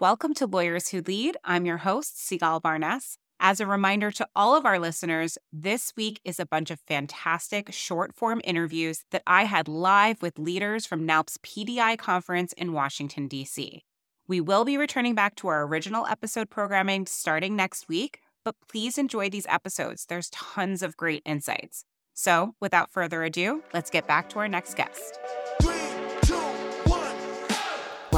Welcome to Lawyers Who Lead. I'm your host, Sigalle Barnes. As a reminder to all of our listeners, this week is a bunch of fantastic short-form interviews that I had live with leaders from NALP's PDI conference in Washington, D.C. We will be returning back to our original episode programming starting next week, but please enjoy these episodes. There's tons of great insights. So, without further ado, let's get back to our next guest.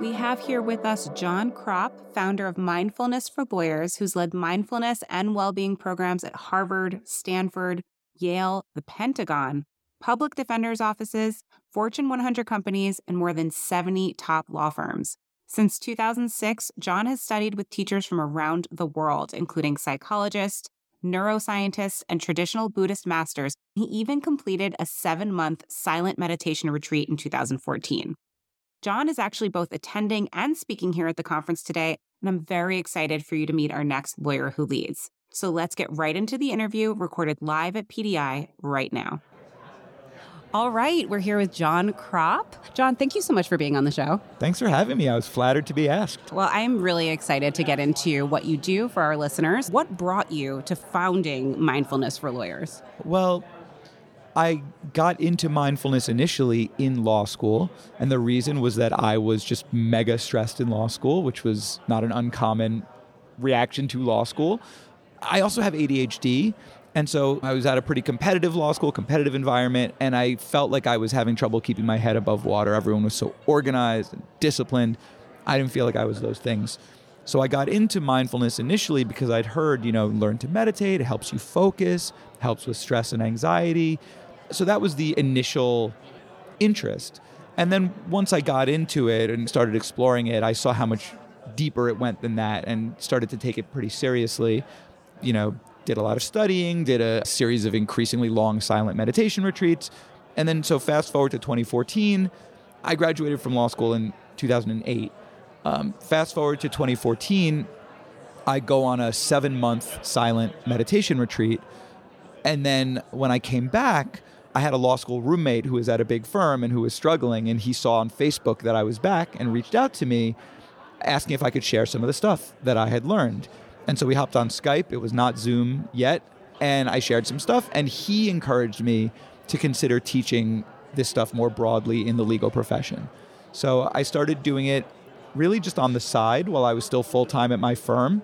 We have here with us Jon Krop, founder of Mindfulness for Lawyers, who's led mindfulness and well-being programs at Harvard, Stanford, Yale, the Pentagon, public defender's offices, Fortune 100 companies, and more than 70 top law firms. Since 2006, Jon has studied with teachers from around the world, including psychologists, neuroscientists, and traditional Buddhist masters. He even completed a 7-month silent meditation retreat in 2014. Jon is actually both attending and speaking here at the conference today, and I'm very excited for you to meet our next Lawyer Who Leads. So let's get right into the interview recorded live at PDI right now. All right, we're here with Jon Krop. Jon, thank you so much for being on the show. Thanks for having me. I was flattered to be asked. Well, I'm really excited to get into what you do for our listeners. What brought you to founding Mindfulness for Lawyers? Well, I got into mindfulness initially in law school, and the reason was that I was just mega stressed in law school, which was not an uncommon reaction to law school. I also have ADHD, and so I was at a pretty competitive law school, competitive environment, and I felt like I was having trouble keeping my head above water. Everyone was so organized and disciplined. I didn't feel like I was those things. So I got into mindfulness initially because I'd heard, learn to meditate, it helps you focus, helps with stress and anxiety. So that was the initial interest. And then once I got into it and started exploring it, I saw how much deeper it went than that and started to take it pretty seriously. Did a lot of studying, did a series of increasingly long silent meditation retreats. And then so fast forward to 2014, I graduated from law school in 2008. Fast forward to 2014, I go on a 7-month silent meditation retreat. And then when I came back, I had a law school roommate who was at a big firm and who was struggling, and he saw on Facebook that I was back and reached out to me asking if I could share some of the stuff that I had learned. And so we hopped on Skype. It was not Zoom yet. And I shared some stuff, and he encouraged me to consider teaching this stuff more broadly in the legal profession. So I started doing it really just on the side while I was still full-time at my firm.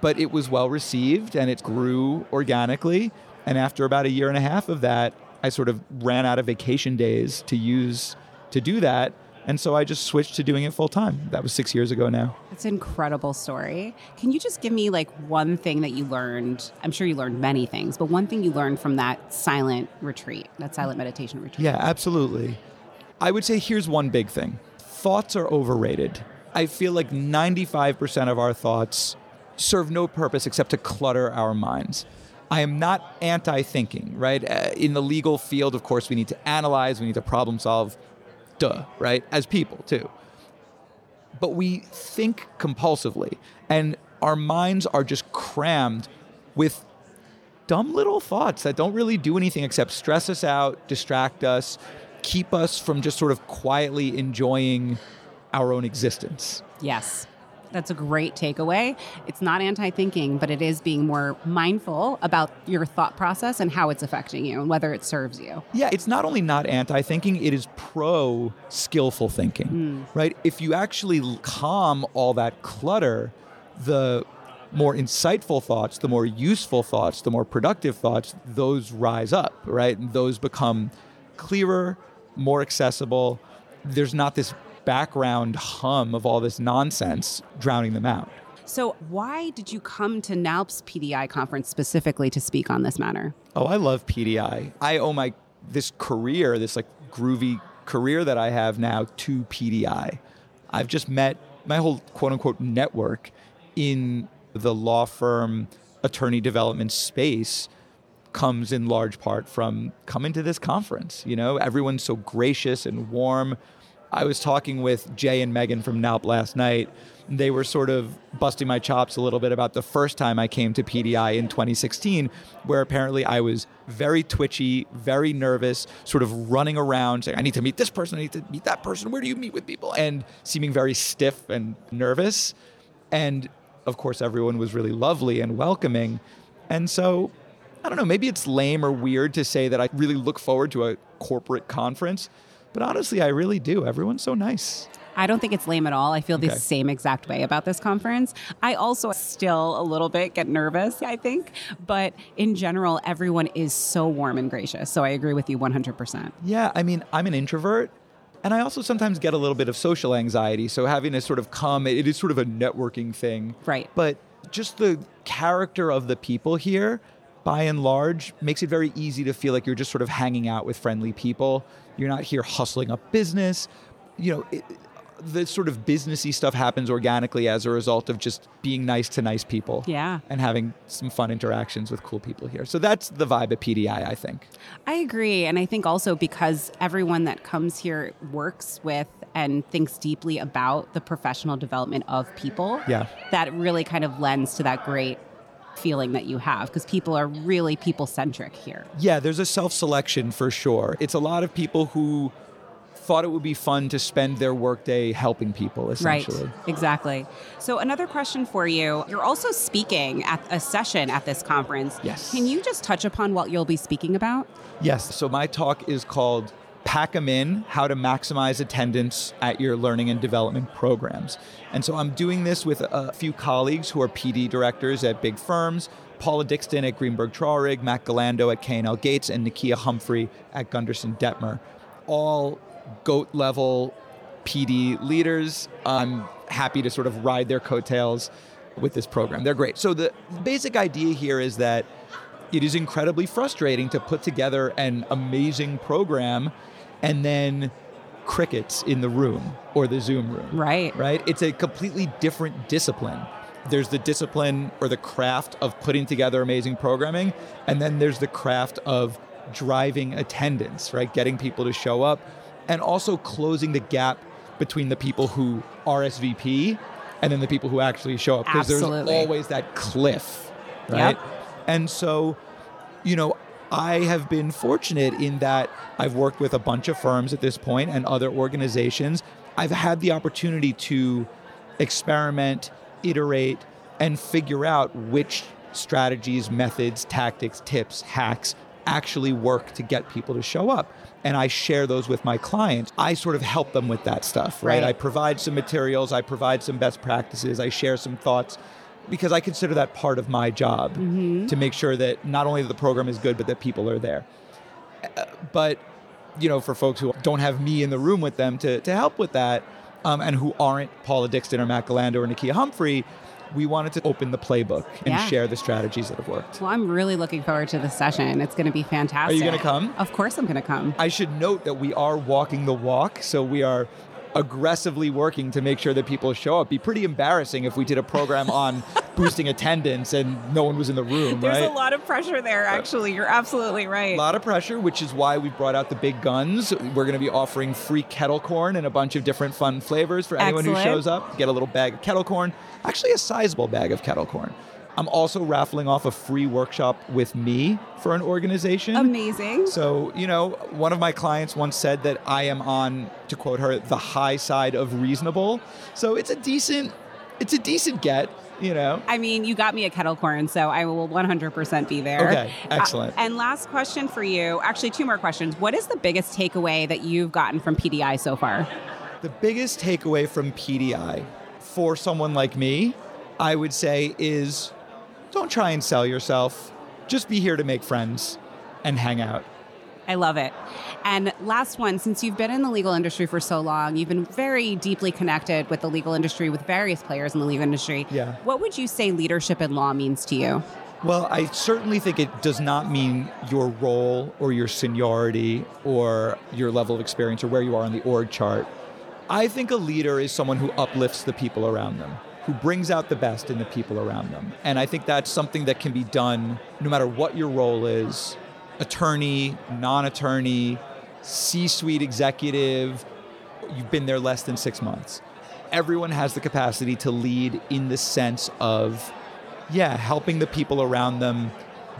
But it was well received and it grew organically. And after about a year and a half of that, I sort of ran out of vacation days to do that. And so I just switched to doing it full time. That was 6 years ago now. That's an incredible story. Can you just give me one thing that you learned? I'm sure you learned many things, but one thing you learned from that silent retreat, that silent meditation retreat. Yeah, absolutely. I would say here's one big thing. Thoughts are overrated. I feel like 95% of our thoughts serve no purpose except to clutter our minds. I am not anti-thinking, right? In the legal field, of course, we need to analyze, we need to problem solve, right? As people, too. But we think compulsively, and our minds are just crammed with dumb little thoughts that don't really do anything except stress us out, distract us, keep us from just sort of quietly enjoying our own existence. Yes. That's a great takeaway. It's not anti-thinking, but it is being more mindful about your thought process and how it's affecting you and whether it serves you. Yeah, it's not only not anti-thinking, it is pro-skillful thinking, right? If you actually calm all that clutter, the more insightful thoughts, the more useful thoughts, the more productive thoughts, those rise up, right? And those become clearer, more accessible. There's not this background hum of all this nonsense drowning them out. So why did you come to NALP's PDI conference specifically to speak on this matter? Oh, I love PDI. I owe this groovy career that I have now to PDI. I've just met my whole quote unquote network in the law firm attorney development space comes in large part from coming to this conference. You know, everyone's so gracious and warm. I was talking with Jay and Megan from NALP last night. They were sort of busting my chops a little bit about the first time I came to PDI in 2016, where apparently I was very twitchy, very nervous, sort of running around saying, I need to meet this person, I need to meet that person, where do you meet with people? And seeming very stiff and nervous. And of course, everyone was really lovely and welcoming. And so, I don't know, maybe it's lame or weird to say that I really look forward to a corporate conference, but honestly, I really do. Everyone's so nice. I don't think it's lame at all. I feel the same exact way about this conference. I also still a little bit get nervous, I think. But in general, everyone is so warm and gracious. So I agree with you 100%. Yeah, I mean, I'm an introvert. And I also sometimes get a little bit of social anxiety. So having to sort of come, it is sort of a networking thing. Right. But just the character of the people here, by and large, makes it very easy to feel like you're just sort of hanging out with friendly people. You're not here hustling up business. You know, the sort of businessy stuff happens organically as a result of just being nice to nice people. Yeah. And having some fun interactions with cool people here. So that's the vibe at PDI, I think. I agree. And I think also because everyone that comes here works with and thinks deeply about the professional development of people. Yeah. That really kind of lends to that great feeling that you have, because people are really people-centric here. Yeah, there's a self-selection for sure. It's a lot of people who thought it would be fun to spend their workday helping people, essentially. Right, exactly. So another question for you. You're also speaking at a session at this conference. Yes. Can you just touch upon what you'll be speaking about? Yes. So my talk is called Pack 'Em In, How to Maximize Attendance at Your Learning and Development Programs. And so I'm doing this with a few colleagues who are PD directors at big firms, Paula Dixon at Greenberg Traurig, Matt Galando at K&L Gates, and Nakia Humphrey at Gunderson Dettmer. All GOAT-level PD leaders. I'm happy to sort of ride their coattails with this program. They're great. So the basic idea here is that it is incredibly frustrating to put together an amazing program and then crickets in the room or the Zoom room. Right. Right? It's a completely different discipline. There's the discipline or the craft of putting together amazing programming, and then there's the craft of driving attendance, right? Getting people to show up, and also closing the gap between the people who RSVP and then the people who actually show up. Because there's always that cliff, right? Yep. And so, you know, I have been fortunate in that I've worked with a bunch of firms at this point and other organizations. I've had the opportunity to experiment, iterate, and figure out which strategies, methods, tactics, tips, hacks actually work to get people to show up. And I share those with my clients. I sort of help them with that stuff, right? I provide some materials, I provide some best practices, I share some thoughts, because I consider that part of my job to make sure that not only the program is good, but that people are there. But, you know, for folks who don't have me in the room with them to help with that, and who aren't Paula Dixon or Matt Galando or Nakia Humphrey, we wanted to open the playbook and share the strategies that have worked. Well, I'm really looking forward to this session. It's going to be fantastic. Are you going to come? Of course I'm going to come. I should note that we are walking the walk, so we are aggressively working to make sure that people show up. It'd be pretty embarrassing if we did a program on boosting attendance and no one was in the room, right? There's a lot of pressure there, actually. You're absolutely right. A lot of pressure, which is why we brought out the big guns. We're going to be offering free kettle corn and a bunch of different fun flavors for anyone who shows up. Get a little bag of kettle corn, actually a sizable bag of kettle corn. I'm also raffling off a free workshop with me for an organization. Amazing. So, you know, one of my clients once said that I am on, to quote her, the high side of reasonable. So it's a decent get, you know. I mean, you got me a kettle corn, so I will 100% be there. Okay, excellent. And last question for you, actually two more questions. What is the biggest takeaway that you've gotten from PDI so far? The biggest takeaway from PDI for someone like me, I would say, is don't try and sell yourself. Just be here to make friends and hang out. I love it. And last one, since you've been in the legal industry for so long, you've been very deeply connected with the legal industry, with various players in the legal industry. Yeah. What would you say leadership in law means to you? Well, I certainly think it does not mean your role or your seniority or your level of experience or where you are on the org chart. I think a leader is someone who uplifts the people around them. who brings out the best in the people around them. And I think that's something that can be done no matter what your role is, attorney, non-attorney, C-suite executive, you've been there less than 6 months. Everyone has the capacity to lead in the sense of, yeah, helping the people around them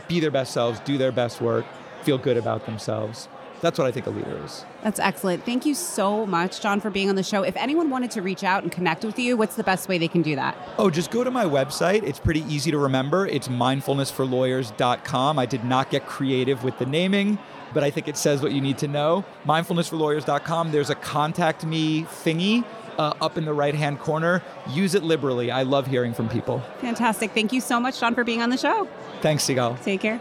be their best selves, do their best work, feel good about themselves. That's what I think a leader is. That's excellent. Thank you so much, Jon, for being on the show. If anyone wanted to reach out and connect with you, what's the best way they can do that? Oh, just go to my website. It's pretty easy to remember. It's mindfulnessforlawyers.com. I did not get creative with the naming, but I think it says what you need to know. Mindfulnessforlawyers.com. There's a contact me thingy up in the right-hand corner. Use it liberally. I love hearing from people. Fantastic. Thank you so much, Jon, for being on the show. Thanks, Sigalle. Take care.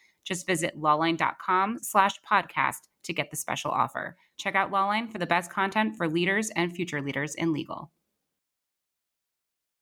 Just visit lawline.com/podcast to get the special offer. Check out Lawline for the best content for leaders and future leaders in legal.